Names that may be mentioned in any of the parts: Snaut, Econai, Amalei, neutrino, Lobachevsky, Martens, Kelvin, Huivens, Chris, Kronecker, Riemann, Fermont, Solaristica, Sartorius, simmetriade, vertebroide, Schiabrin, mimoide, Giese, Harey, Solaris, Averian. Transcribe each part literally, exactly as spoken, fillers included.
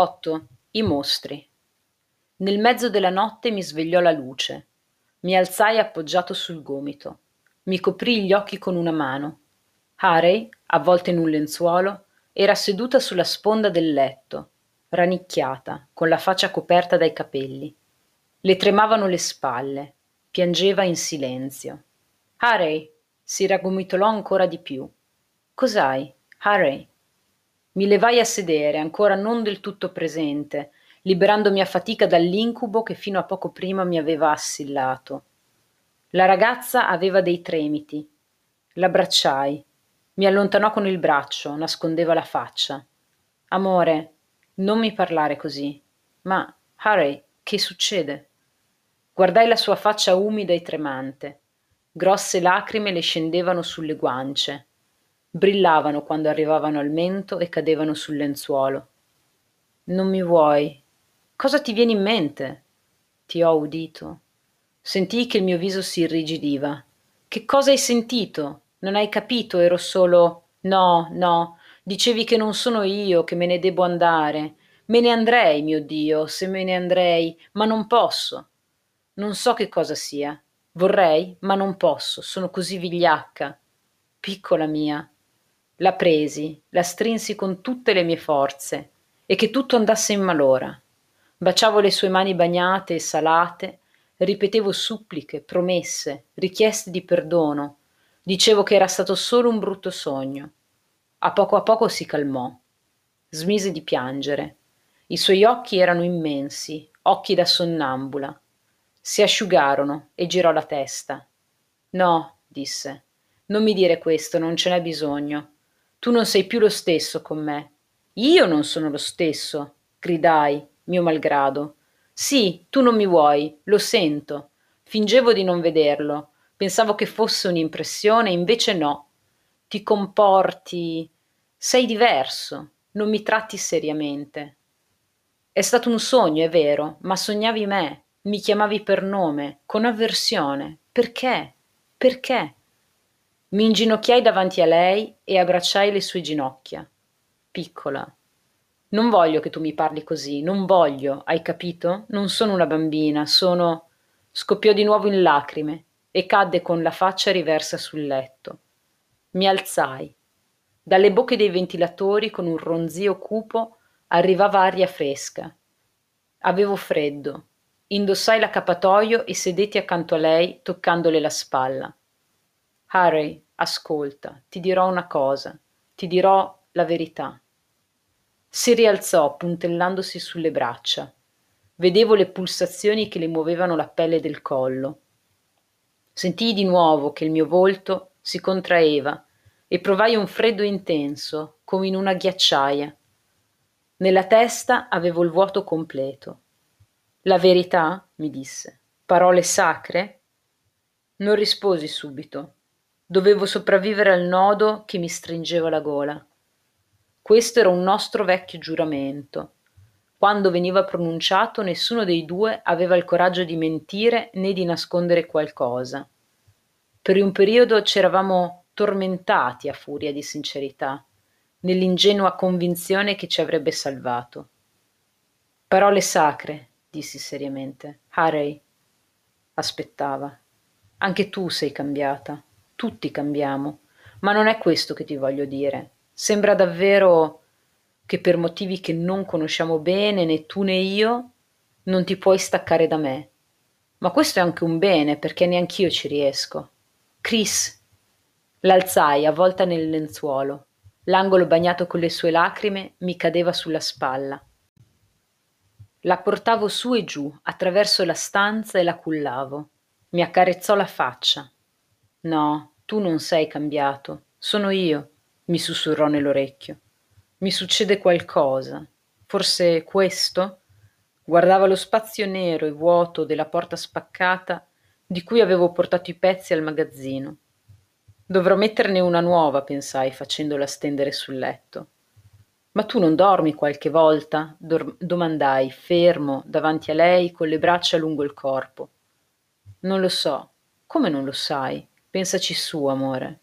otto. I mostri. Nel mezzo della notte mi svegliò la luce. Mi alzai appoggiato sul gomito. Mi coprì gli occhi con una mano. Harey, avvolta in un lenzuolo, era seduta sulla sponda del letto, ranicchiata, con la faccia coperta dai capelli. Le tremavano le spalle. Piangeva in silenzio. Harey si raggomitolò ancora di più. Cos'hai, Harey? Mi levai a sedere, ancora non del tutto presente, liberandomi a fatica dall'incubo che fino a poco prima mi aveva assillato. La ragazza aveva dei tremiti. L'abbracciai. Mi allontanò con il braccio, nascondeva la faccia. Amore, non mi parlare così. Ma, Harey, che succede? Guardai la sua faccia umida e tremante. Grosse lacrime le scendevano sulle guance. Brillavano quando arrivavano al mento e cadevano sul lenzuolo. Non mi vuoi. Cosa ti viene in mente? Ti ho udito. Sentii che il mio viso si irrigidiva. Che cosa hai sentito? Non hai capito, ero solo... No, no, dicevi che non sono io, che me ne devo andare. Me ne andrei, mio Dio, se me ne andrei, ma non posso. Non so che cosa sia. Vorrei, ma non posso, sono così vigliacca. Piccola mia. La presi, la strinsi con tutte le mie forze, e che tutto andasse in malora. Baciavo le sue mani bagnate e salate, ripetevo suppliche, promesse, richieste di perdono. Dicevo che era stato solo un brutto sogno. A poco a poco si calmò. Smise di piangere. I suoi occhi erano immensi, occhi da sonnambula. Si asciugarono e girò la testa. No, disse, non mi dire questo, non ce n'è bisogno. Tu non sei più lo stesso con me. Io non sono lo stesso, gridai, mio malgrado. Sì, tu non mi vuoi, lo sento. Fingevo di non vederlo. Pensavo che fosse un'impressione, invece no. Ti comporti... Sei diverso, non mi tratti seriamente. È stato un sogno, è vero, ma sognavi me. Mi chiamavi per nome, con avversione. Perché? Perché? Mi inginocchiai davanti a lei e abbracciai le sue ginocchia. Piccola. Non voglio che tu mi parli così, non voglio, hai capito? Non sono una bambina, sono... Scoppiò di nuovo in lacrime. E cadde con la faccia riversa sul letto. Mi alzai. Dalle bocche dei ventilatori, con un ronzio cupo, arrivava aria fresca. Avevo freddo. Indossai l'accappatoio e sedetti accanto a lei, toccandole la spalla. Harey, ascolta, ti dirò una cosa. Ti dirò la verità. Si rialzò, puntellandosi sulle braccia. Vedevo le pulsazioni che le muovevano la pelle del collo. Sentii di nuovo che il mio volto si contraeva e provai un freddo intenso, come in una ghiacciaia. Nella testa avevo il vuoto completo. La verità, mi disse, parole sacre? Non risposi subito. Dovevo sopravvivere al nodo che mi stringeva la gola. Questo era un nostro vecchio giuramento. Quando veniva pronunciato, nessuno dei due aveva il coraggio di mentire né di nascondere qualcosa. Per un periodo c'eravamo tormentati a furia di sincerità, nell'ingenua convinzione che ci avrebbe salvato. Parole sacre, dissi seriamente. Harey aspettava. Anche tu sei cambiata. Tutti cambiamo. Ma non è questo che ti voglio dire. Sembra davvero... che per motivi che non conosciamo bene, né tu né io, non ti puoi staccare da me. Ma questo è anche un bene, perché neanch'io ci riesco. Chris, l'alzai, avvolta nel lenzuolo. L'angolo bagnato con le sue lacrime mi cadeva sulla spalla. La portavo su e giù, attraverso la stanza e la cullavo. Mi accarezzò la faccia. No, tu non sei cambiato, sono io, mi sussurrò nell'orecchio. Mi succede qualcosa. Forse questo? Guardava lo spazio nero e vuoto della porta spaccata di cui avevo portato i pezzi al magazzino. Dovrò metterne una nuova, pensai, facendola stendere sul letto. Ma tu non dormi qualche volta? Dor- domandai, fermo, davanti a lei, con le braccia lungo il corpo. Non lo so. Come non lo sai? Pensaci su, amore.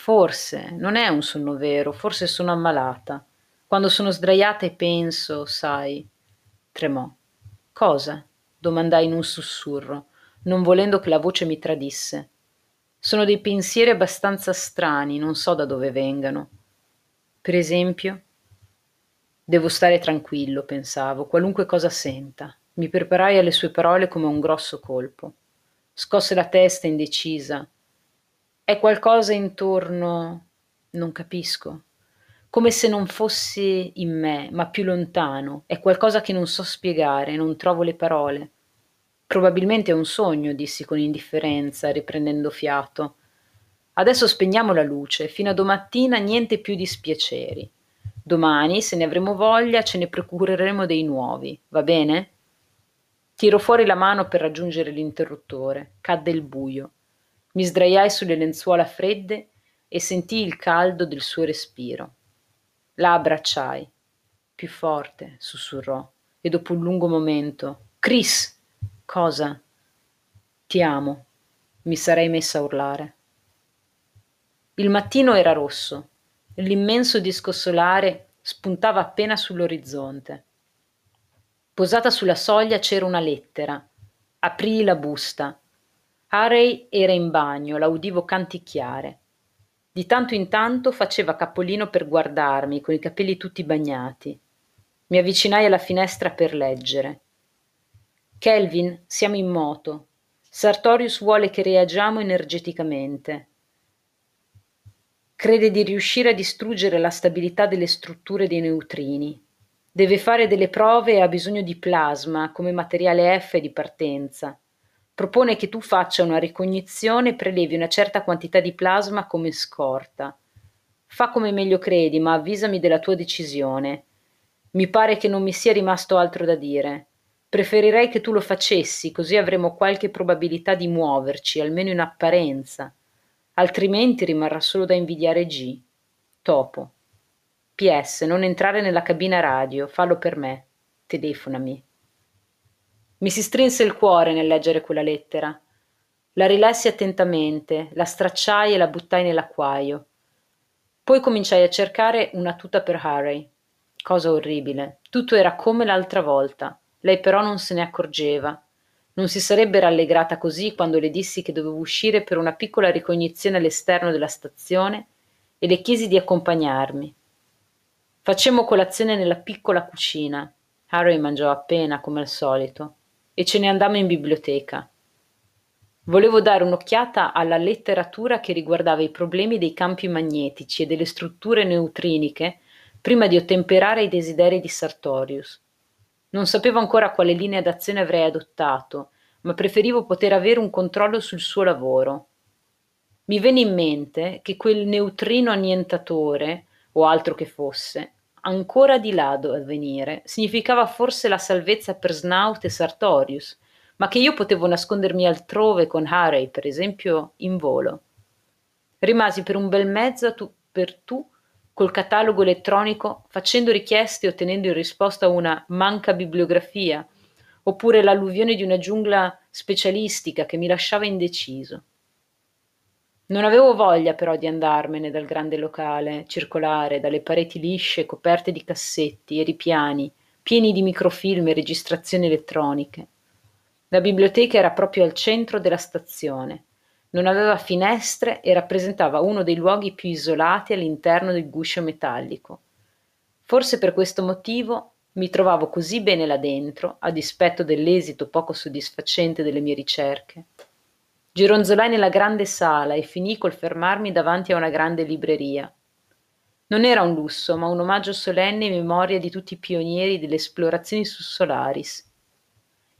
Forse, non è un sonno vero, forse sono ammalata. Quando sono sdraiata e penso, sai, tremò. Cosa? Domandai in un sussurro, non volendo che la voce mi tradisse. Sono dei pensieri abbastanza strani, non so da dove vengano. Per esempio, devo stare tranquillo, pensavo, qualunque cosa senta. Mi preparai alle sue parole come a un grosso colpo. Scosse la testa indecisa. È qualcosa intorno... non capisco. Come se non fossi in me, ma più lontano. È qualcosa che non so spiegare, non trovo le parole. Probabilmente è un sogno, dissi con indifferenza, riprendendo fiato. Adesso spegniamo la luce, fino a domattina niente più dispiaceri. Domani, se ne avremo voglia, ce ne procureremo dei nuovi, va bene? Tiro fuori la mano per raggiungere l'interruttore. Cadde il buio. Mi sdraiai sulle lenzuola fredde e sentii il caldo del suo respiro. La abbracciai. Più forte, sussurrò, e dopo un lungo momento. Chris! Cosa? Ti amo. Mi sarei messa a urlare. Il mattino era rosso. L'immenso disco solare spuntava appena sull'orizzonte. Posata sulla soglia c'era una lettera. Aprii la busta. Harey era in bagno, la udivo canticchiare. Di tanto in tanto faceva capolino per guardarmi, con i capelli tutti bagnati. Mi avvicinai alla finestra per leggere. Kelvin, siamo in moto. Sartorius vuole che reagiamo energeticamente. Crede di riuscire a distruggere la stabilità delle strutture dei neutrini. Deve fare delle prove e ha bisogno di plasma come materiale F di partenza. Propone che tu faccia una ricognizione e prelevi una certa quantità di plasma come scorta. Fa come meglio credi, ma avvisami della tua decisione. Mi pare che non mi sia rimasto altro da dire. Preferirei che tu lo facessi, così avremo qualche probabilità di muoverci, almeno in apparenza. Altrimenti rimarrà solo da invidiare G. Topo. P S. Non entrare nella cabina radio, fallo per me. Telefonami. Mi si strinse il cuore nel leggere quella lettera. La rilassi attentamente, la stracciai e la buttai nell'acquaio. Poi cominciai a cercare una tuta per Harey. Cosa orribile. Tutto era come l'altra volta. Lei però non se ne accorgeva. Non si sarebbe rallegrata così quando le dissi che dovevo uscire per una piccola ricognizione all'esterno della stazione e le chiesi di accompagnarmi. Facemmo colazione nella piccola cucina. Harey mangiò appena, come al solito. E ce ne andammo in biblioteca. Volevo dare un'occhiata alla letteratura che riguardava i problemi dei campi magnetici e delle strutture neutriniche prima di ottemperare ai desideri di Sartorius. Non sapevo ancora quale linea d'azione avrei adottato, ma preferivo poter avere un controllo sul suo lavoro. Mi venne in mente che quel neutrino annientatore, o altro che fosse, ancora di là dal venire, significava forse la salvezza per Snaut e Sartorius, ma che io potevo nascondermi altrove con Harey, per esempio in volo. Rimasi per un bel mezzo tu per tu col catalogo elettronico, facendo richieste e ottenendo in risposta una manca bibliografia, oppure l'alluvione di una giungla specialistica che mi lasciava indeciso. Non avevo voglia però di andarmene dal grande locale, circolare, dalle pareti lisce, coperte di cassetti e ripiani, pieni di microfilm e registrazioni elettroniche. La biblioteca era proprio al centro della stazione. Non aveva finestre e rappresentava uno dei luoghi più isolati all'interno del guscio metallico. Forse per questo motivo mi trovavo così bene là dentro, a dispetto dell'esito poco soddisfacente delle mie ricerche. Gironzolai nella grande sala e finii col fermarmi davanti a una grande libreria. Non era un lusso, ma un omaggio solenne in memoria di tutti i pionieri delle esplorazioni su Solaris.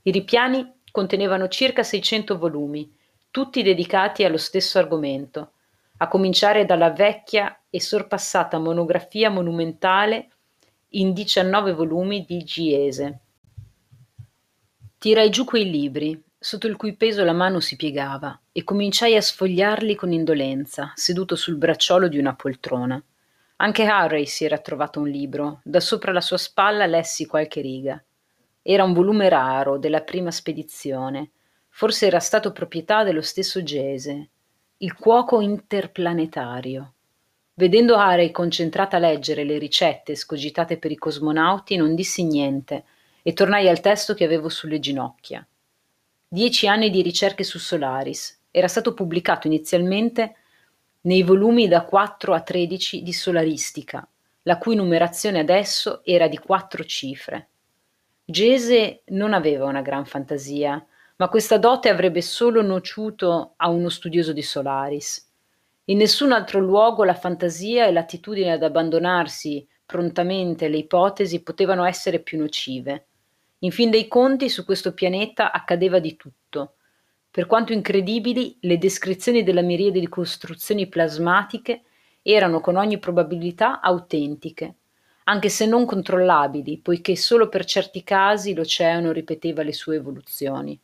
I ripiani contenevano circa seicento volumi, tutti dedicati allo stesso argomento, a cominciare dalla vecchia e sorpassata monografia monumentale in diciannove volumi di Giese. Tirai giù quei libri, sotto il cui peso la mano si piegava, e cominciai a sfogliarli con indolenza, seduto sul bracciolo di una poltrona. Anche Harey si era trovato un libro, da sopra la sua spalla lessi qualche riga. Era un volume raro, della prima spedizione, forse era stato proprietà dello stesso Giese, il cuoco interplanetario. Vedendo Harey concentrata a leggere le ricette scogitate per i cosmonauti, non dissi niente e tornai al testo che avevo sulle ginocchia. Dieci anni di ricerche su Solaris. Era stato pubblicato inizialmente nei volumi da quattro a tredici di Solaristica, la cui numerazione adesso era di quattro cifre. Giese non aveva una gran fantasia, ma questa dote avrebbe solo nociuto a uno studioso di Solaris. In nessun altro luogo la fantasia e l'attitudine ad abbandonarsi prontamente alle ipotesi potevano essere più nocive. In fin dei conti, su questo pianeta accadeva di tutto. Per quanto incredibili, le descrizioni della miriade di costruzioni plasmatiche erano con ogni probabilità autentiche, anche se non controllabili, poiché solo per certi casi l'oceano ripeteva le sue evoluzioni.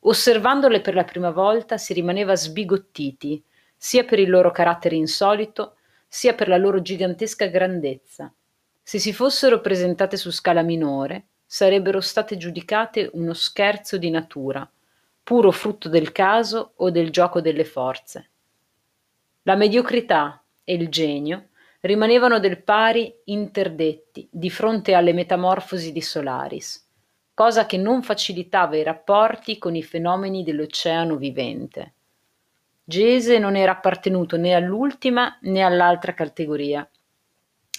Osservandole per la prima volta si rimaneva sbigottiti, sia per il loro carattere insolito, sia per la loro gigantesca grandezza. Se si fossero presentate su scala minore, sarebbero state giudicate uno scherzo di natura, puro frutto del caso o del gioco delle forze. La mediocrità e il genio rimanevano del pari interdetti di fronte alle metamorfosi di Solaris, cosa che non facilitava i rapporti con i fenomeni dell'oceano vivente. Giese non era appartenuto né all'ultima né all'altra categoria.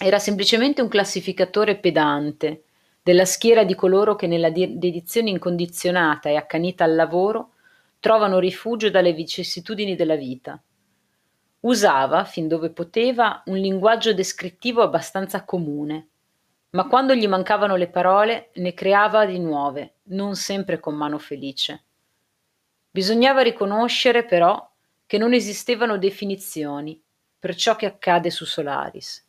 Era semplicemente un classificatore pedante della schiera di coloro che nella dedizione incondizionata e accanita al lavoro trovano rifugio dalle vicissitudini della vita. Usava, fin dove poteva, un linguaggio descrittivo abbastanza comune, ma quando gli mancavano le parole ne creava di nuove, non sempre con mano felice. Bisognava riconoscere, però, che non esistevano definizioni per ciò che accade su Solaris.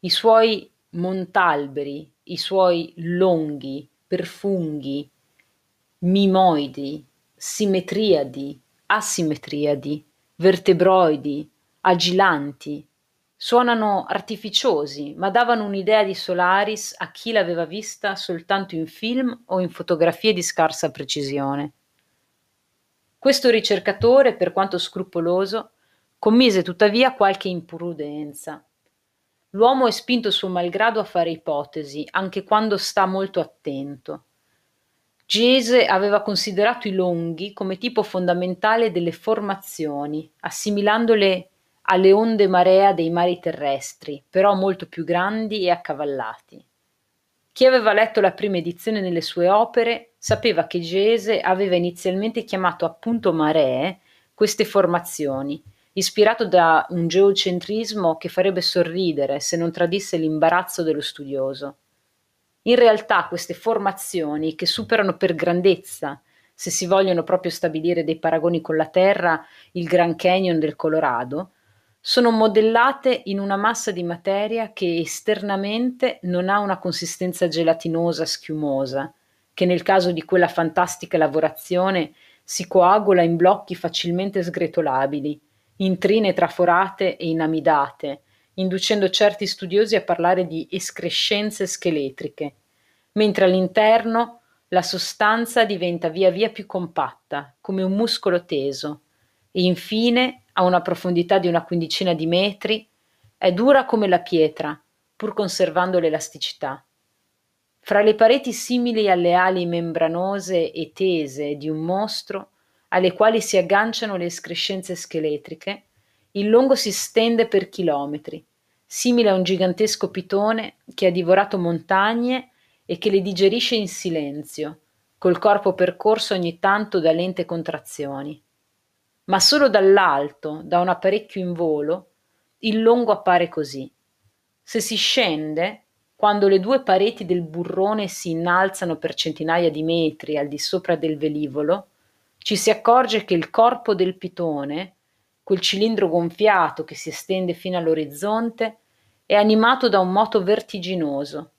I suoi montalberi, i suoi longhi, perfunghi, mimoidi, simmetriadi, asimmetriadi, vertebroidi, agilanti, suonano artificiosi, ma davano un'idea di Solaris a chi l'aveva vista soltanto in film o in fotografie di scarsa precisione. Questo ricercatore, per quanto scrupoloso, commise tuttavia qualche imprudenza. L'uomo è spinto suo malgrado a fare ipotesi, anche quando sta molto attento. Giese aveva considerato i longhi come tipo fondamentale delle formazioni, assimilandole alle onde marea dei mari terrestri, però molto più grandi e accavallati. Chi aveva letto la prima edizione delle sue opere sapeva che Giese aveva inizialmente chiamato appunto maree queste formazioni, ispirato da un geocentrismo che farebbe sorridere se non tradisse l'imbarazzo dello studioso. In realtà queste formazioni, che superano per grandezza, se si vogliono proprio stabilire dei paragoni con la Terra, il Grand Canyon del Colorado, sono modellate in una massa di materia che esternamente non ha una consistenza gelatinosa schiumosa, che nel caso di quella fantastica lavorazione si coagula in blocchi facilmente sgretolabili, in trine traforate e inamidate, inducendo certi studiosi a parlare di escrescenze scheletriche, mentre all'interno la sostanza diventa via via più compatta, come un muscolo teso, e infine, a una profondità di una quindicina di metri, è dura come la pietra, pur conservando l'elasticità. Fra le pareti simili alle ali membranose e tese di un mostro, alle quali si agganciano le escrescenze scheletriche, il lungo si stende per chilometri, simile a un gigantesco pitone che ha divorato montagne e che le digerisce in silenzio, col corpo percorso ogni tanto da lente contrazioni. Ma solo dall'alto, da un apparecchio in volo, il longo appare così. Se si scende, quando le due pareti del burrone si innalzano per centinaia di metri al di sopra del velivolo, ci si accorge che il corpo del pitone, quel cilindro gonfiato che si estende fino all'orizzonte, è animato da un moto vertiginoso.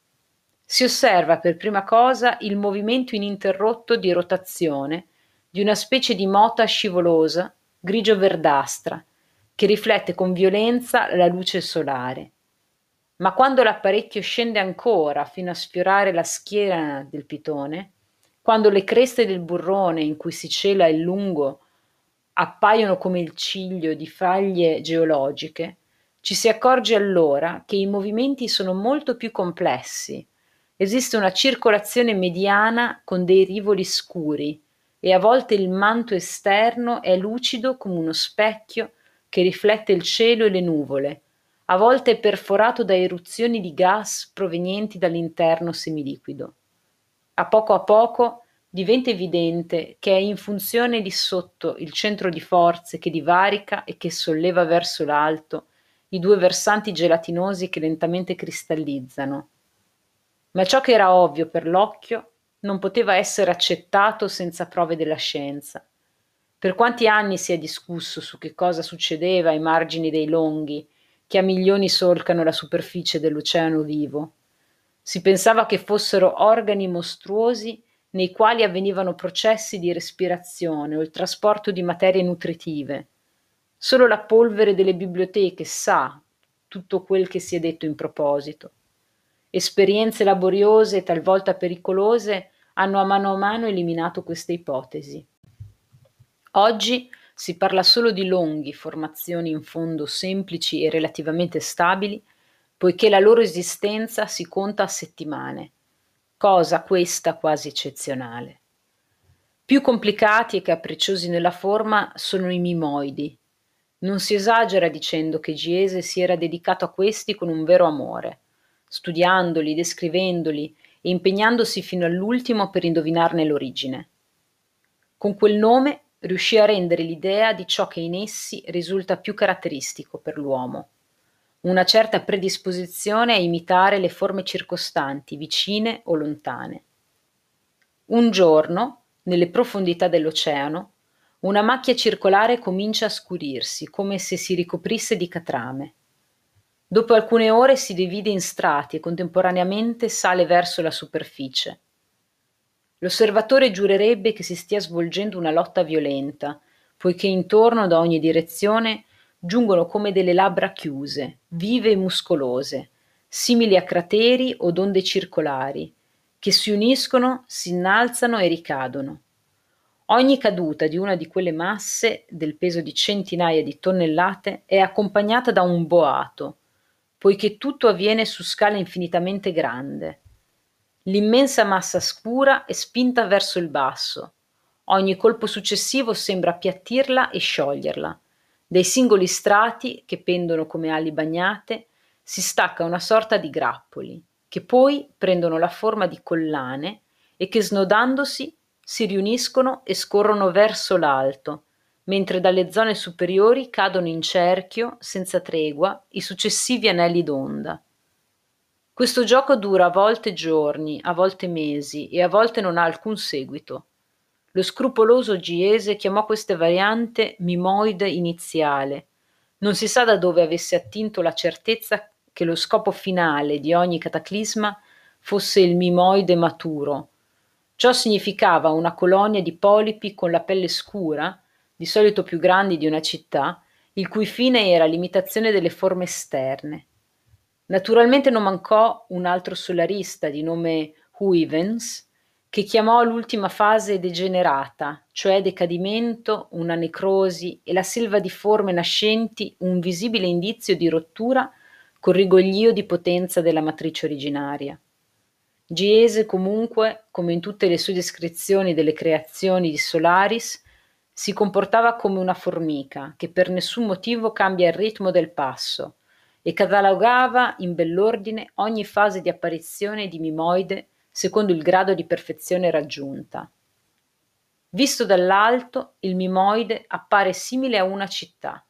Si osserva per prima cosa il movimento ininterrotto di rotazione di una specie di mota scivolosa, grigio-verdastra, che riflette con violenza la luce solare. Ma quando l'apparecchio scende ancora fino a sfiorare la schiena del pitone, quando le creste del burrone in cui si cela il lungo appaiono come il ciglio di faglie geologiche, Ci si accorge allora che i movimenti sono molto più complessi. Esiste una circolazione mediana con dei rivoli scuri e a volte il manto esterno è lucido come uno specchio che riflette il cielo e le nuvole, a volte è perforato da eruzioni di gas provenienti dall'interno semiliquido. A poco a poco diventa evidente che è in funzione di sotto il centro di forze che divarica e che solleva verso l'alto i due versanti gelatinosi che lentamente cristallizzano. Ma ciò che era ovvio per l'occhio non poteva essere accettato senza prove della scienza. Per quanti anni si è discusso su che cosa succedeva ai margini dei longhi che a milioni solcano la superficie dell'oceano vivo. Si pensava che fossero organi mostruosi nei quali avvenivano processi di respirazione o il trasporto di materie nutritive. Solo la polvere delle biblioteche sa tutto quel che si è detto in proposito. Esperienze laboriose e talvolta pericolose hanno a mano a mano eliminato queste ipotesi. Oggi si parla solo di longhi, formazioni in fondo semplici e relativamente stabili, poiché la loro esistenza si conta a settimane, cosa questa quasi eccezionale. Più complicati e capricciosi nella forma sono i mimoidi. Non si esagera dicendo che Giese si era dedicato a questi con un vero amore, studiandoli, descrivendoli e impegnandosi fino all'ultimo per indovinarne l'origine. Con quel nome riuscì a rendere l'idea di ciò che in essi risulta più caratteristico per l'uomo, una certa predisposizione a imitare le forme circostanti, vicine o lontane. Un giorno, nelle profondità dell'oceano, una macchia circolare comincia a scurirsi, come se si ricoprisse di catrame. Dopo alcune ore si divide in strati e contemporaneamente sale verso la superficie. L'osservatore giurerebbe che si stia svolgendo una lotta violenta, poiché intorno da ogni direzione giungono come delle labbra chiuse, vive e muscolose, simili a crateri o onde circolari, che si uniscono, si innalzano e ricadono. Ogni caduta di una di quelle masse, del peso di centinaia di tonnellate, è accompagnata da un boato, poiché tutto avviene su scala infinitamente grande. L'immensa massa scura è spinta verso il basso. Ogni colpo successivo sembra appiattirla e scioglierla. Dai singoli strati, che pendono come ali bagnate, si stacca una sorta di grappoli, che poi prendono la forma di collane e che, snodandosi, si riuniscono e scorrono verso l'alto, mentre dalle zone superiori cadono in cerchio, senza tregua, i successivi anelli d'onda. Questo gioco dura a volte giorni, a volte mesi e a volte non ha alcun seguito. Lo scrupoloso Giese chiamò queste variante mimoide iniziale. Non si sa da dove avesse attinto la certezza che lo scopo finale di ogni cataclisma fosse il mimoide maturo. Ciò significava una colonia di polipi con la pelle scura, di solito più grandi di una città, il cui fine era l'imitazione delle forme esterne. Naturalmente non mancò un altro solarista di nome Huivens, che chiamò l'ultima fase degenerata, cioè decadimento, una necrosi e la selva di forme nascenti un visibile indizio di rottura col rigoglio di potenza della matrice originaria. Giese comunque, come in tutte le sue descrizioni delle creazioni di Solaris, si comportava come una formica che per nessun motivo cambia il ritmo del passo e catalogava in bell'ordine ogni fase di apparizione di mimoide secondo il grado di perfezione raggiunta. Visto dall'alto, il mimoide appare simile a una città,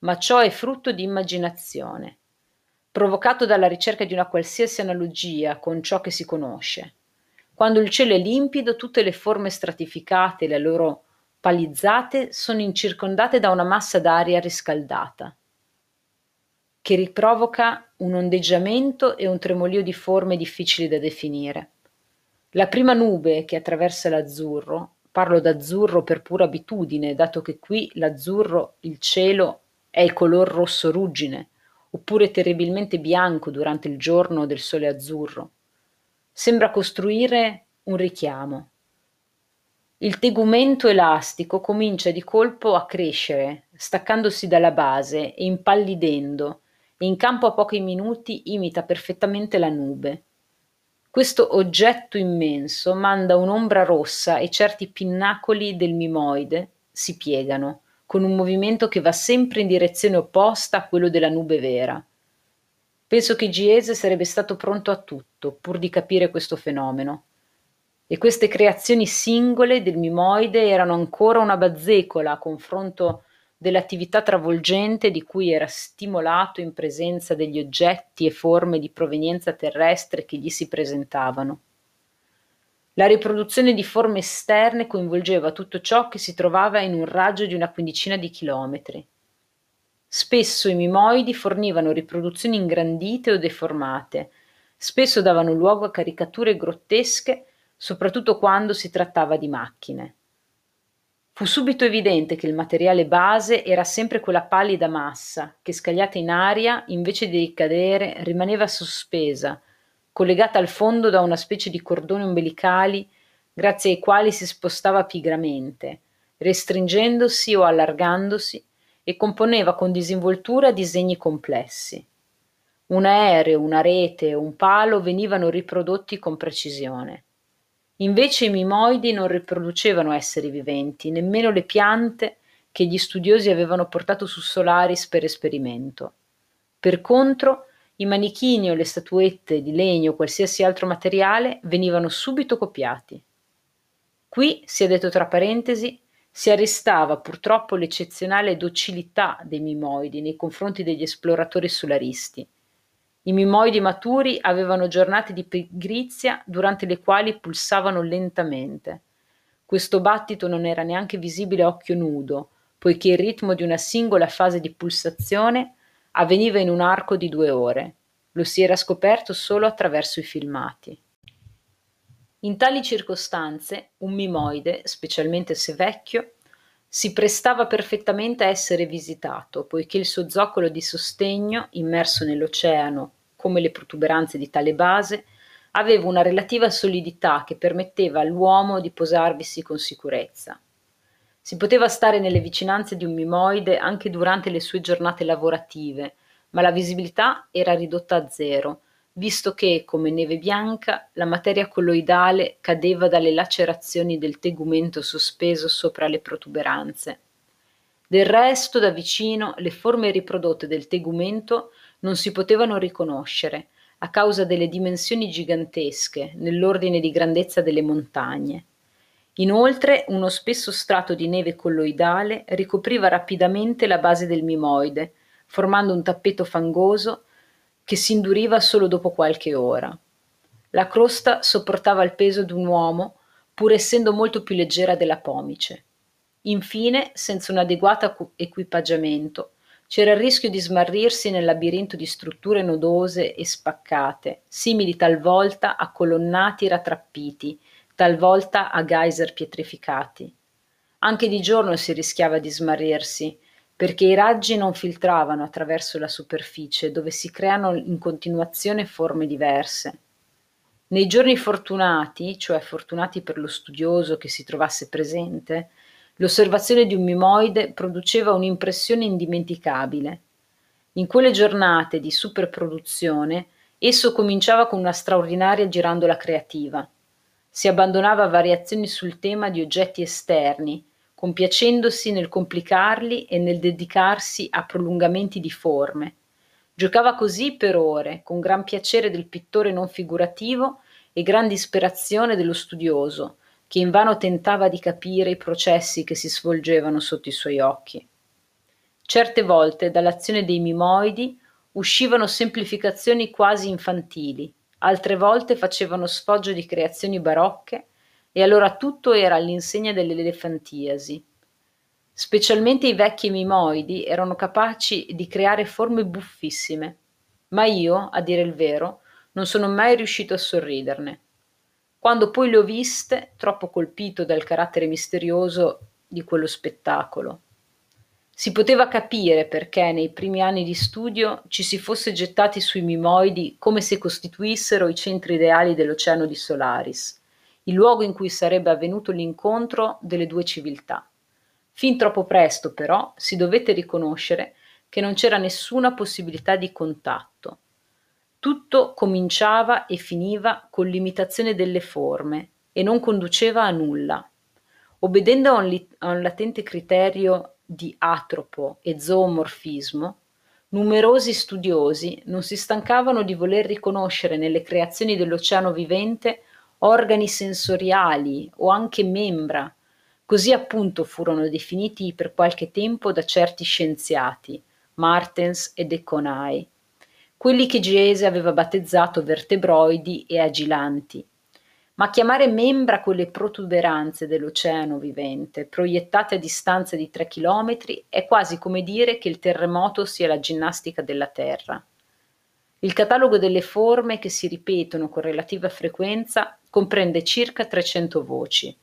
ma ciò è frutto di immaginazione, provocato dalla ricerca di una qualsiasi analogia con ciò che si conosce. Quando il cielo è limpido, tutte le forme stratificate e le loro palizzate sono incircondate da una massa d'aria riscaldata, che riprovoca un ondeggiamento e un tremolio di forme difficili da definire. La prima nube che attraversa l'azzurro, parlo d'azzurro per pura abitudine, dato che qui l'azzurro, il cielo, è il color rosso ruggine, oppure terribilmente bianco durante il giorno del sole azzurro. Sembra costruire un richiamo. Il tegumento elastico comincia di colpo a crescere, staccandosi dalla base e impallidendo, in campo a pochi minuti imita perfettamente la nube. Questo oggetto immenso manda un'ombra rossa e certi pinnacoli del mimoide si piegano, con un movimento che va sempre in direzione opposta a quello della nube vera. Penso che Giese sarebbe stato pronto a tutto, pur di capire questo fenomeno. E queste creazioni singole del mimoide erano ancora una bazzecola a confronto dell'attività travolgente di cui era stimolato in presenza degli oggetti e forme di provenienza terrestre che gli si presentavano. La riproduzione di forme esterne coinvolgeva tutto ciò che si trovava in un raggio di una quindicina di chilometri. Spesso i mimoidi fornivano riproduzioni ingrandite o deformate, spesso davano luogo a caricature grottesche, soprattutto quando si trattava di macchine. Fu subito evidente che il materiale base era sempre quella pallida massa che, scagliata in aria, invece di ricadere, rimaneva sospesa, collegata al fondo da una specie di cordoni ombelicali grazie ai quali si spostava pigramente, restringendosi o allargandosi, e componeva con disinvoltura disegni complessi. Un aereo, una rete o un palo venivano riprodotti con precisione. Invece i mimoidi non riproducevano esseri viventi, nemmeno le piante che gli studiosi avevano portato su Solaris per esperimento. Per contro, i manichini o le statuette di legno o qualsiasi altro materiale venivano subito copiati. Qui, si è detto tra parentesi, si arrestava purtroppo l'eccezionale docilità dei mimoidi nei confronti degli esploratori solaristi. I mimoidi maturi avevano giornate di pigrizia durante le quali pulsavano lentamente. Questo battito non era neanche visibile a occhio nudo, poiché il ritmo di una singola fase di pulsazione avveniva in un arco di due ore. Lo si era scoperto solo attraverso i filmati. In tali circostanze, un mimoide, specialmente se vecchio, si prestava perfettamente a essere visitato, poiché il suo zoccolo di sostegno, immerso nell'oceano, come le protuberanze di tale base, aveva una relativa solidità che permetteva all'uomo di posarvisi con sicurezza. Si poteva stare nelle vicinanze di un mimoide anche durante le sue giornate lavorative, ma la visibilità era ridotta a zero, visto che, come neve bianca, la materia colloidale cadeva dalle lacerazioni del tegumento sospeso sopra le protuberanze. Del resto, da vicino, le forme riprodotte del tegumento non si potevano riconoscere, a causa delle dimensioni gigantesche, nell'ordine di grandezza delle montagne. Inoltre, uno spesso strato di neve colloidale ricopriva rapidamente la base del mimoide, formando un tappeto fangoso che si induriva solo dopo qualche ora. La crosta sopportava il peso di un uomo, pur essendo molto più leggera della pomice. Infine, senza un adeguato equipaggiamento, c'era il rischio di smarrirsi nel labirinto di strutture nodose e spaccate, simili talvolta a colonnati rattrappiti, talvolta a geyser pietrificati. Anche di giorno si rischiava di smarrirsi, perché i raggi non filtravano attraverso la superficie, dove si creano in continuazione forme diverse. Nei giorni fortunati, cioè fortunati per lo studioso che si trovasse presente, l'osservazione di un mimoide produceva un'impressione indimenticabile. In quelle giornate di superproduzione, esso cominciava con una straordinaria girandola creativa. Si abbandonava a variazioni sul tema di oggetti esterni, compiacendosi nel complicarli e nel dedicarsi a prolungamenti di forme. Giocava così per ore, con gran piacere del pittore non figurativo e gran disperazione dello studioso, che invano tentava di capire i processi che si svolgevano sotto i suoi occhi. Certe volte, dall'azione dei mimoidi, uscivano semplificazioni quasi infantili, altre volte facevano sfoggio di creazioni barocche, e allora tutto era all'insegna dell'elefantiasi. Specialmente i vecchi mimoidi erano capaci di creare forme buffissime, ma io, a dire il vero, non sono mai riuscito a sorriderne. Quando poi le ho viste, troppo colpito dal carattere misterioso di quello spettacolo. Si poteva capire perché nei primi anni di studio ci si fosse gettati sui mimoidi come se costituissero i centri ideali dell'oceano di Solaris, il luogo in cui sarebbe avvenuto l'incontro delle due civiltà. Fin troppo presto, però, si dovette riconoscere che non c'era nessuna possibilità di contatto. Tutto cominciava e finiva con l'imitazione delle forme e non conduceva a nulla. Obbedendo a un, lit- a un latente criterio di atropo e zoomorfismo, numerosi studiosi non si stancavano di voler riconoscere nelle creazioni dell'oceano vivente organi sensoriali o anche membra. Così appunto furono definiti per qualche tempo da certi scienziati, Martens ed Econai, quelli che Giese aveva battezzato vertebroidi e agilanti. Ma chiamare membra quelle protuberanze dell'oceano vivente, proiettate a distanza di tre chilometri, è quasi come dire che il terremoto sia la ginnastica della Terra. Il catalogo delle forme che si ripetono con relativa frequenza comprende circa trecento voci.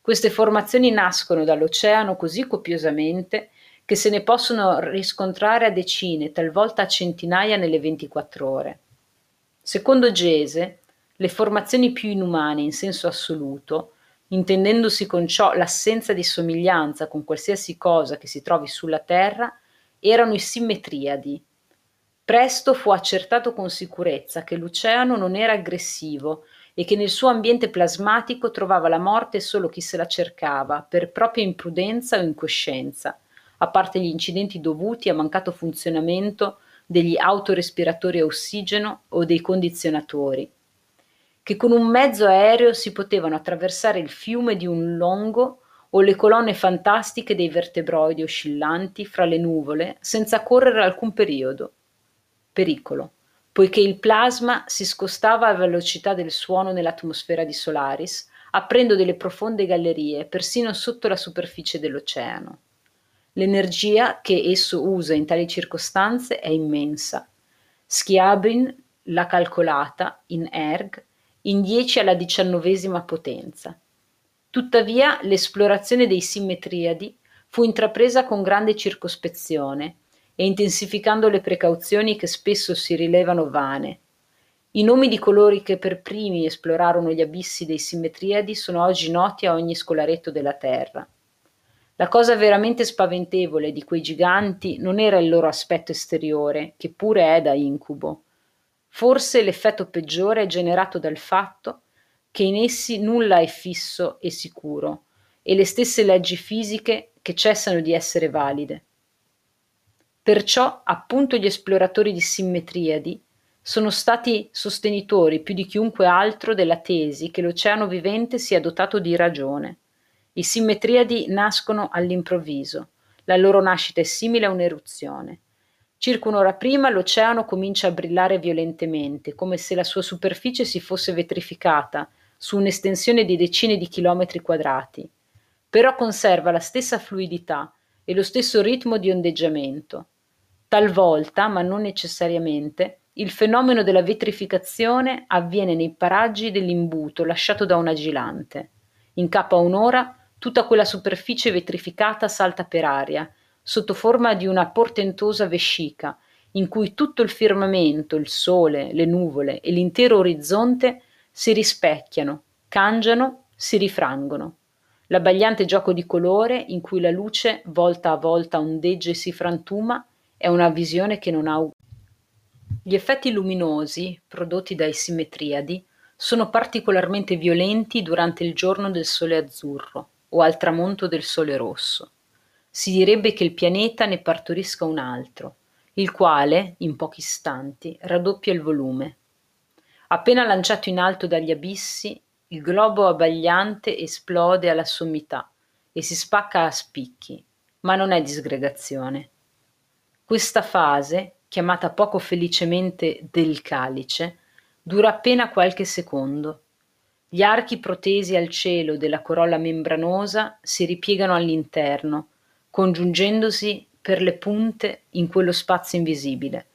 Queste formazioni nascono dall'oceano così copiosamente che se ne possono riscontrare a decine, talvolta a centinaia nelle ventiquattro ore. Secondo Giese, le formazioni più inumane in senso assoluto, intendendosi con ciò l'assenza di somiglianza con qualsiasi cosa che si trovi sulla Terra, erano i simmetriadi. Presto fu accertato con sicurezza che l'oceano non era aggressivo e che nel suo ambiente plasmatico trovava la morte solo chi se la cercava, per propria imprudenza o incoscienza, a parte gli incidenti dovuti a mancato funzionamento degli autorespiratori a ossigeno o dei condizionatori, che con un mezzo aereo si potevano attraversare il fiume di un longo o le colonne fantastiche dei vertebroidi oscillanti fra le nuvole senza correre alcun periodo. Pericolo, poiché il plasma si scostava a velocità del suono nell'atmosfera di Solaris, aprendo delle profonde gallerie persino sotto la superficie dell'oceano. L'energia che esso usa in tali circostanze è immensa. Schiabrin l'ha calcolata in erg in dieci alla diciannovesima potenza. Tuttavia, l'esplorazione dei simmetriadi fu intrapresa con grande circospezione e intensificando le precauzioni che spesso si rilevano vane. I nomi di colori che per primi esplorarono gli abissi dei simmetriadi sono oggi noti a ogni scolaretto della Terra. La cosa veramente spaventevole di quei giganti non era il loro aspetto esteriore, che pure è da incubo. Forse l'effetto peggiore è generato dal fatto che in essi nulla è fisso e sicuro, e le stesse leggi fisiche che cessano di essere valide. Perciò, appunto, gli esploratori di simmetriadi sono stati sostenitori più di chiunque altro della tesi che l'oceano vivente sia dotato di ragione. I simmetriadi nascono all'improvviso, la loro nascita è simile a un'eruzione. Circa un'ora prima l'oceano comincia a brillare violentemente, come se la sua superficie si fosse vetrificata su un'estensione di decine di chilometri quadrati, però conserva la stessa fluidità e lo stesso ritmo di ondeggiamento. Talvolta, ma non necessariamente, il fenomeno della vetrificazione avviene nei paraggi dell'imbuto lasciato da un agilante. In capo a un'ora, tutta quella superficie vetrificata salta per aria, sotto forma di una portentosa vescica, in cui tutto il firmamento, il sole, le nuvole e l'intero orizzonte si rispecchiano, cangiano, si rifrangono. L'abbagliante gioco di colore, in cui la luce volta a volta ondeggia e si frantuma, è una visione che non ha uguale. Gli effetti luminosi prodotti dai simmetriadi sono particolarmente violenti durante il giorno del sole azzurro o al tramonto del sole rosso. Si direbbe che il pianeta ne partorisca un altro, il quale, in pochi istanti, raddoppia il volume. Appena lanciato in alto dagli abissi, il globo abbagliante esplode alla sommità e si spacca a spicchi, ma non è disgregazione. Questa fase, chiamata poco felicemente del calice, dura appena qualche secondo. Gli archi protesi al cielo della corolla membranosa si ripiegano all'interno, congiungendosi per le punte in quello spazio invisibile,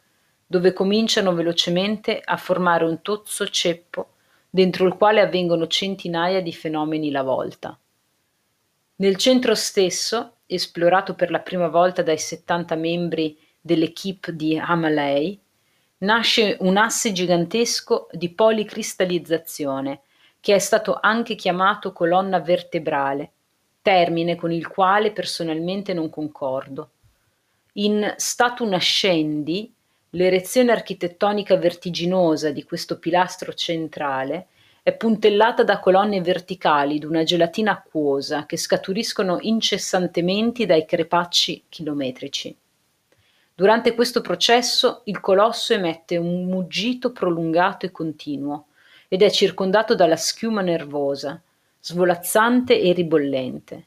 dove cominciano velocemente a formare un tozzo ceppo dentro il quale avvengono centinaia di fenomeni la volta. Nel centro stesso, esplorato per la prima volta dai settanta membri dell'equipe di Amalei, nasce un asse gigantesco di policristallizzazione, che è stato anche chiamato colonna vertebrale, termine con il quale personalmente non concordo. In stato nascendi, l'erezione architettonica vertiginosa di questo pilastro centrale è puntellata da colonne verticali d'una gelatina acquosa che scaturiscono incessantemente dai crepacci chilometrici. Durante questo processo il colosso emette un muggito prolungato e continuo ed è circondato dalla schiuma nervosa, svolazzante e ribollente.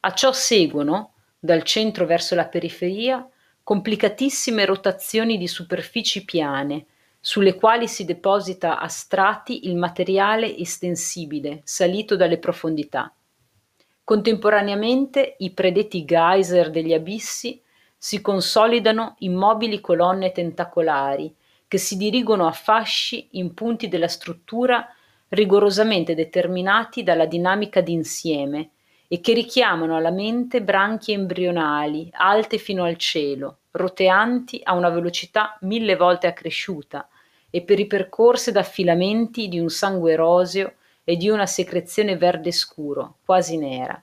A ciò seguono, dal centro verso la periferia, complicatissime rotazioni di superfici piane, sulle quali si deposita a strati il materiale estensibile salito dalle profondità. Contemporaneamente i predetti geyser degli abissi si consolidano immobili colonne tentacolari che si dirigono a fasci in punti della struttura rigorosamente determinati dalla dinamica d'insieme e che richiamano alla mente branchie embrionali alte fino al cielo, roteanti a una velocità mille volte accresciuta e peripercorse da filamenti di un sangue roseo e di una secrezione verde scuro, quasi nera.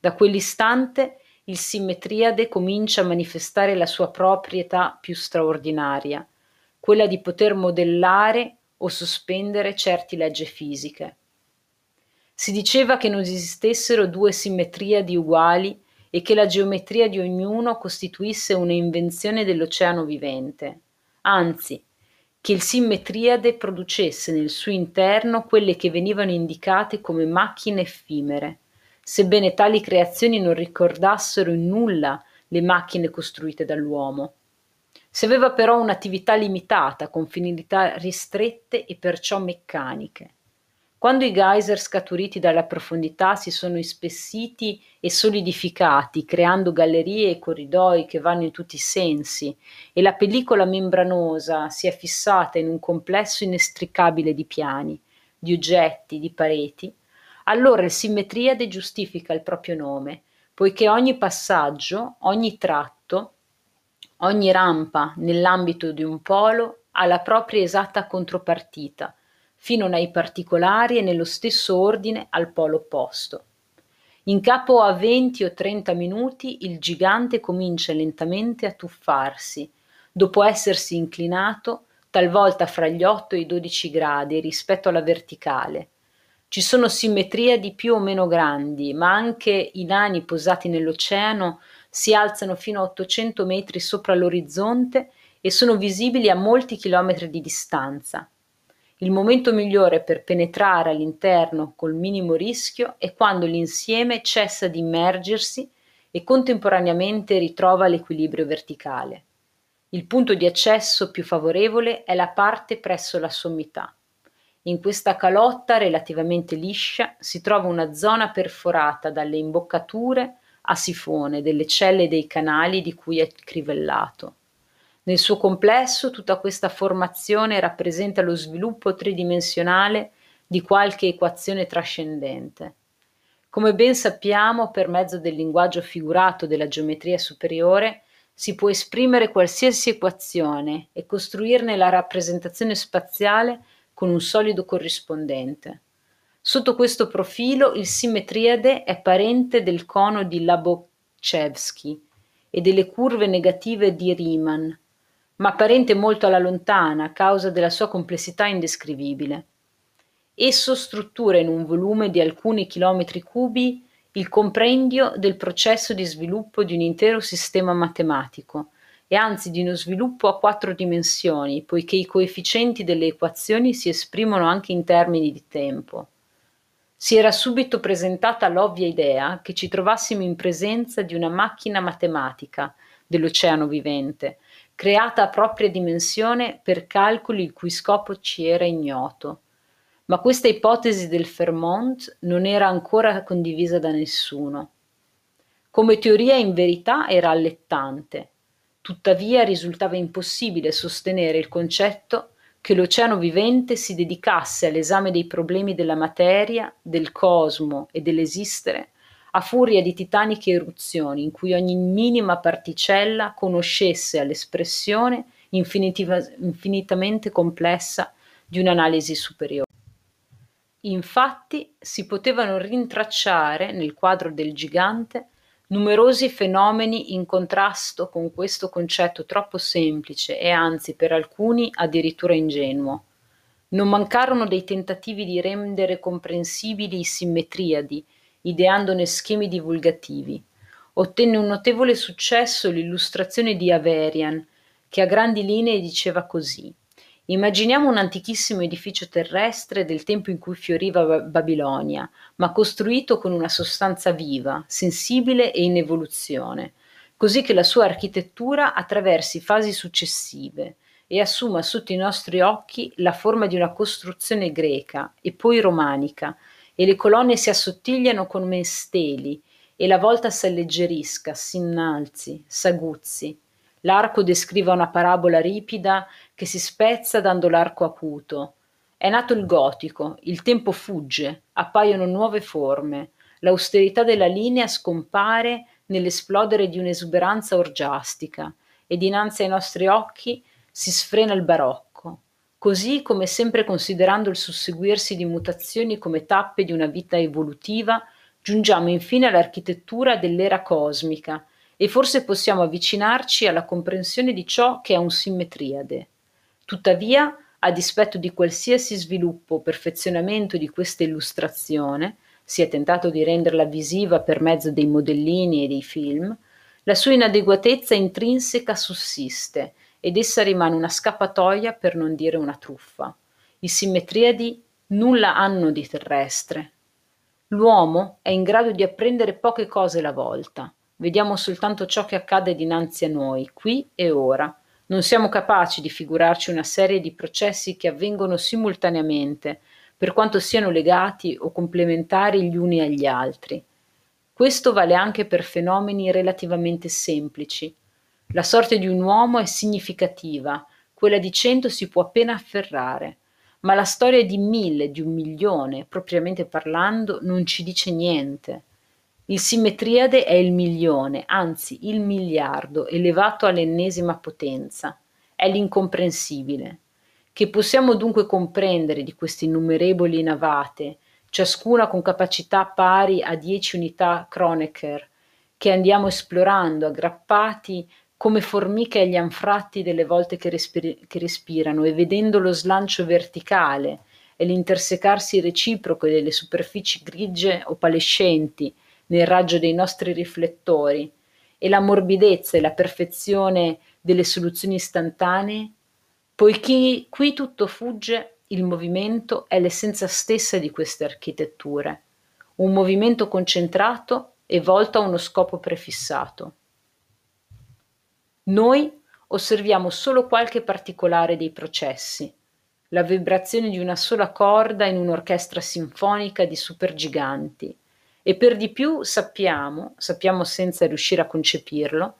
Da quell'istante il simmetriade comincia a manifestare la sua proprietà più straordinaria, quella di poter modellare o sospendere certe leggi fisiche. Si diceva che non esistessero due simmetriadi uguali e che la geometria di ognuno costituisse un'invenzione dell'oceano vivente, anzi, che il simmetriade producesse nel suo interno quelle che venivano indicate come macchine effimere, sebbene tali creazioni non ricordassero in nulla le macchine costruite dall'uomo. Si aveva però un'attività limitata, con finalità ristrette e perciò meccaniche. Quando i geyser scaturiti dalla profondità si sono ispessiti e solidificati, creando gallerie e corridoi che vanno in tutti i sensi, e la pellicola membranosa si è fissata in un complesso inestricabile di piani, di oggetti, di pareti, allora il simmetriade giustifica il proprio nome, poiché ogni passaggio, ogni tratto, ogni rampa nell'ambito di un polo ha la propria esatta contropartita, fino nei particolari e nello stesso ordine al polo opposto. In capo a venti o trenta minuti il gigante comincia lentamente a tuffarsi, dopo essersi inclinato talvolta fra gli otto e i dodici gradi rispetto alla verticale. Ci sono simmetriadi più o meno grandi, ma anche i nani posati nell'oceano si alzano fino a ottocento metri sopra l'orizzonte e sono visibili a molti chilometri di distanza. Il momento migliore per penetrare all'interno col minimo rischio è quando l'insieme cessa di immergersi e contemporaneamente ritrova l'equilibrio verticale. Il punto di accesso più favorevole è la parte presso la sommità. In questa calotta relativamente liscia si trova una zona perforata dalle imboccature a sifone delle celle e dei canali di cui è crivellato. Nel suo complesso, tutta questa formazione rappresenta lo sviluppo tridimensionale di qualche equazione trascendente. Come ben sappiamo, per mezzo del linguaggio figurato della geometria superiore, si può esprimere qualsiasi equazione e costruirne la rappresentazione spaziale con un solido corrispondente. Sotto questo profilo, il simmetriade è parente del cono di Lobachevsky e delle curve negative di Riemann, ma parente molto alla lontana a causa della sua complessità indescrivibile. Esso struttura in un volume di alcuni chilometri cubi il comprendio del processo di sviluppo di un intero sistema matematico e anzi di uno sviluppo a quattro dimensioni, poiché i coefficienti delle equazioni si esprimono anche in termini di tempo. Si era subito presentata l'ovvia idea che ci trovassimo in presenza di una macchina matematica dell'oceano vivente, creata a propria dimensione per calcoli il cui scopo ci era ignoto. Ma questa ipotesi del Fermont non era ancora condivisa da nessuno. Come teoria in verità era allettante, tuttavia risultava impossibile sostenere il concetto che l'oceano vivente si dedicasse all'esame dei problemi della materia, del cosmo e dell'esistere a furia di titaniche eruzioni in cui ogni minima particella conoscesse all'espressione infinitamente complessa di un'analisi superiore. Infatti si potevano rintracciare nel quadro del gigante Numerosi fenomeni in contrasto con questo concetto troppo semplice e anzi per alcuni addirittura ingenuo. Non mancarono dei tentativi di rendere comprensibili i simmetriadi, ideandone schemi divulgativi. Ottenne un notevole successo l'illustrazione di Averian, che a grandi linee diceva così: immaginiamo un antichissimo edificio terrestre del tempo in cui fioriva Babilonia, ma costruito con una sostanza viva, sensibile e in evoluzione, così che la sua architettura attraversi fasi successive e assuma sotto i nostri occhi la forma di una costruzione greca e poi romanica, e le colonne si assottigliano come steli e la volta s'alleggerisca, s'innalzi, s'aguzzi. L'arco descriva una parabola ripida che si spezza dando l'arco acuto. È nato il gotico, il tempo fugge, appaiono nuove forme, l'austerità della linea scompare nell'esplodere di un'esuberanza orgiastica e dinanzi ai nostri occhi si sfrena il barocco, così come sempre considerando il susseguirsi di mutazioni come tappe di una vita evolutiva, giungiamo infine all'architettura dell'era cosmica, e forse possiamo avvicinarci alla comprensione di ciò che è un simmetriade. Tuttavia, a dispetto di qualsiasi sviluppo o perfezionamento di questa illustrazione, si è tentato di renderla visiva per mezzo dei modellini e dei film, la sua inadeguatezza intrinseca sussiste ed essa rimane una scappatoia per non dire una truffa. I simmetriadi nulla hanno di terrestre. L'uomo è in grado di apprendere poche cose alla volta. Vediamo soltanto ciò che accade dinanzi a noi, qui e ora. Non siamo capaci di figurarci una serie di processi che avvengono simultaneamente, per quanto siano legati o complementari gli uni agli altri. Questo vale anche per fenomeni relativamente semplici. La sorte di un uomo è significativa, quella di cento si può appena afferrare, ma la storia di mille, di un milione, propriamente parlando, non ci dice niente. Il simmetriade è il milione, anzi il miliardo, elevato all'ennesima potenza. È l'incomprensibile. Che possiamo dunque comprendere di queste innumerevoli navate, ciascuna con capacità pari a dieci unità Kronecker, che andiamo esplorando, aggrappati come formiche agli anfratti delle volte che, respir- che respirano e vedendo lo slancio verticale e l'intersecarsi reciproco delle superfici grigie o palescenti, nel raggio dei nostri riflettori, e la morbidezza e la perfezione delle soluzioni istantanee, poiché qui tutto fugge, il movimento è l'essenza stessa di queste architetture, un movimento concentrato e volto a uno scopo prefissato. Noi osserviamo solo qualche particolare dei processi, la vibrazione di una sola corda in un'orchestra sinfonica di supergiganti, e per di più sappiamo, sappiamo senza riuscire a concepirlo,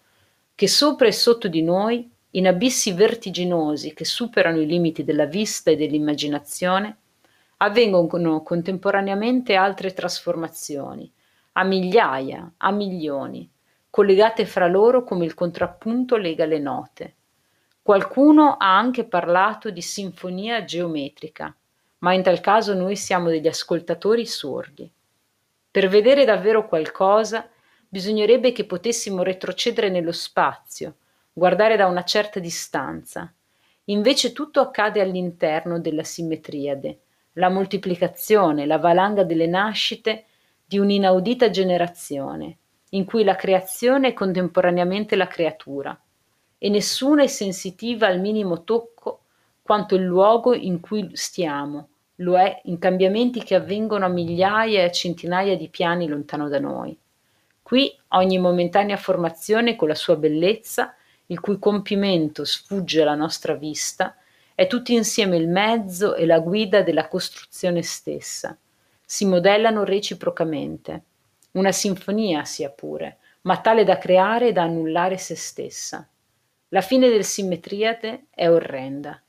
che sopra e sotto di noi, in abissi vertiginosi che superano i limiti della vista e dell'immaginazione, avvengono contemporaneamente altre trasformazioni, a migliaia, a milioni, collegate fra loro come il contrappunto lega le note. Qualcuno ha anche parlato di sinfonia geometrica, ma in tal caso noi siamo degli ascoltatori sordi. Per vedere davvero qualcosa, bisognerebbe che potessimo retrocedere nello spazio, guardare da una certa distanza. Invece tutto accade all'interno della simmetriade, la moltiplicazione, la valanga delle nascite di un'inaudita generazione, in cui la creazione è contemporaneamente la creatura, e nessuna è sensitiva al minimo tocco quanto il luogo in cui stiamo, lo è in cambiamenti che avvengono a migliaia e a centinaia di piani lontano da noi. Qui ogni momentanea formazione con la sua bellezza, il cui compimento sfugge alla nostra vista, è tutti insieme il mezzo e la guida della costruzione stessa. Si modellano reciprocamente. Una sinfonia sia pure, ma tale da creare e da annullare se stessa. La fine del simmetriade è orrenda.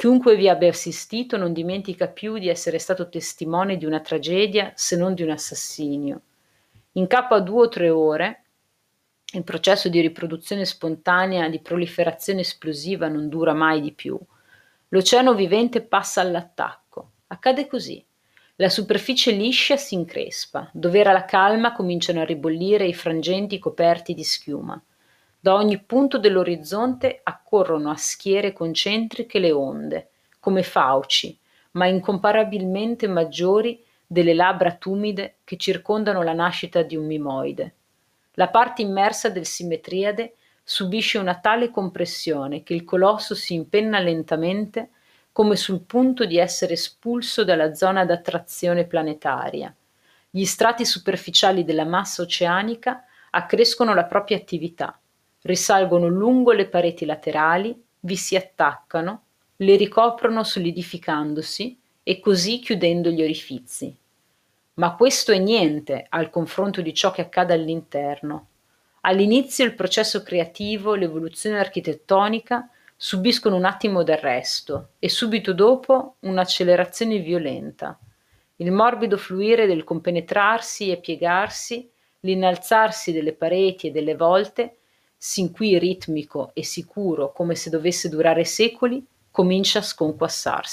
Chiunque vi abbia assistito non dimentica più di essere stato testimone di una tragedia se non di un assassinio. In capo a due o tre ore, il processo di riproduzione spontanea, di proliferazione esplosiva non dura mai di più. L'oceano vivente passa all'attacco. Accade così. La superficie liscia si increspa, dov'era la calma cominciano a ribollire i frangenti coperti di schiuma. Da ogni punto dell'orizzonte accorrono a schiere concentriche le onde, come fauci, ma incomparabilmente maggiori delle labbra tumide che circondano la nascita di un mimoide. La parte immersa del simmetriade subisce una tale compressione che il colosso si impenna lentamente come sul punto di essere espulso dalla zona d'attrazione planetaria. Gli strati superficiali della massa oceanica accrescono la propria attività, risalgono lungo le pareti laterali, vi si attaccano, le ricoprono solidificandosi e così chiudendo gli orifizi. Ma questo è niente al confronto di ciò che accade all'interno. All'inizio il processo creativo, l'evoluzione architettonica subiscono un attimo d'arresto e subito dopo un'accelerazione violenta. Il morbido fluire del compenetrarsi e piegarsi, l'innalzarsi delle pareti e delle volte, sin qui ritmico e sicuro come se dovesse durare secoli, comincia a sconquassarsi.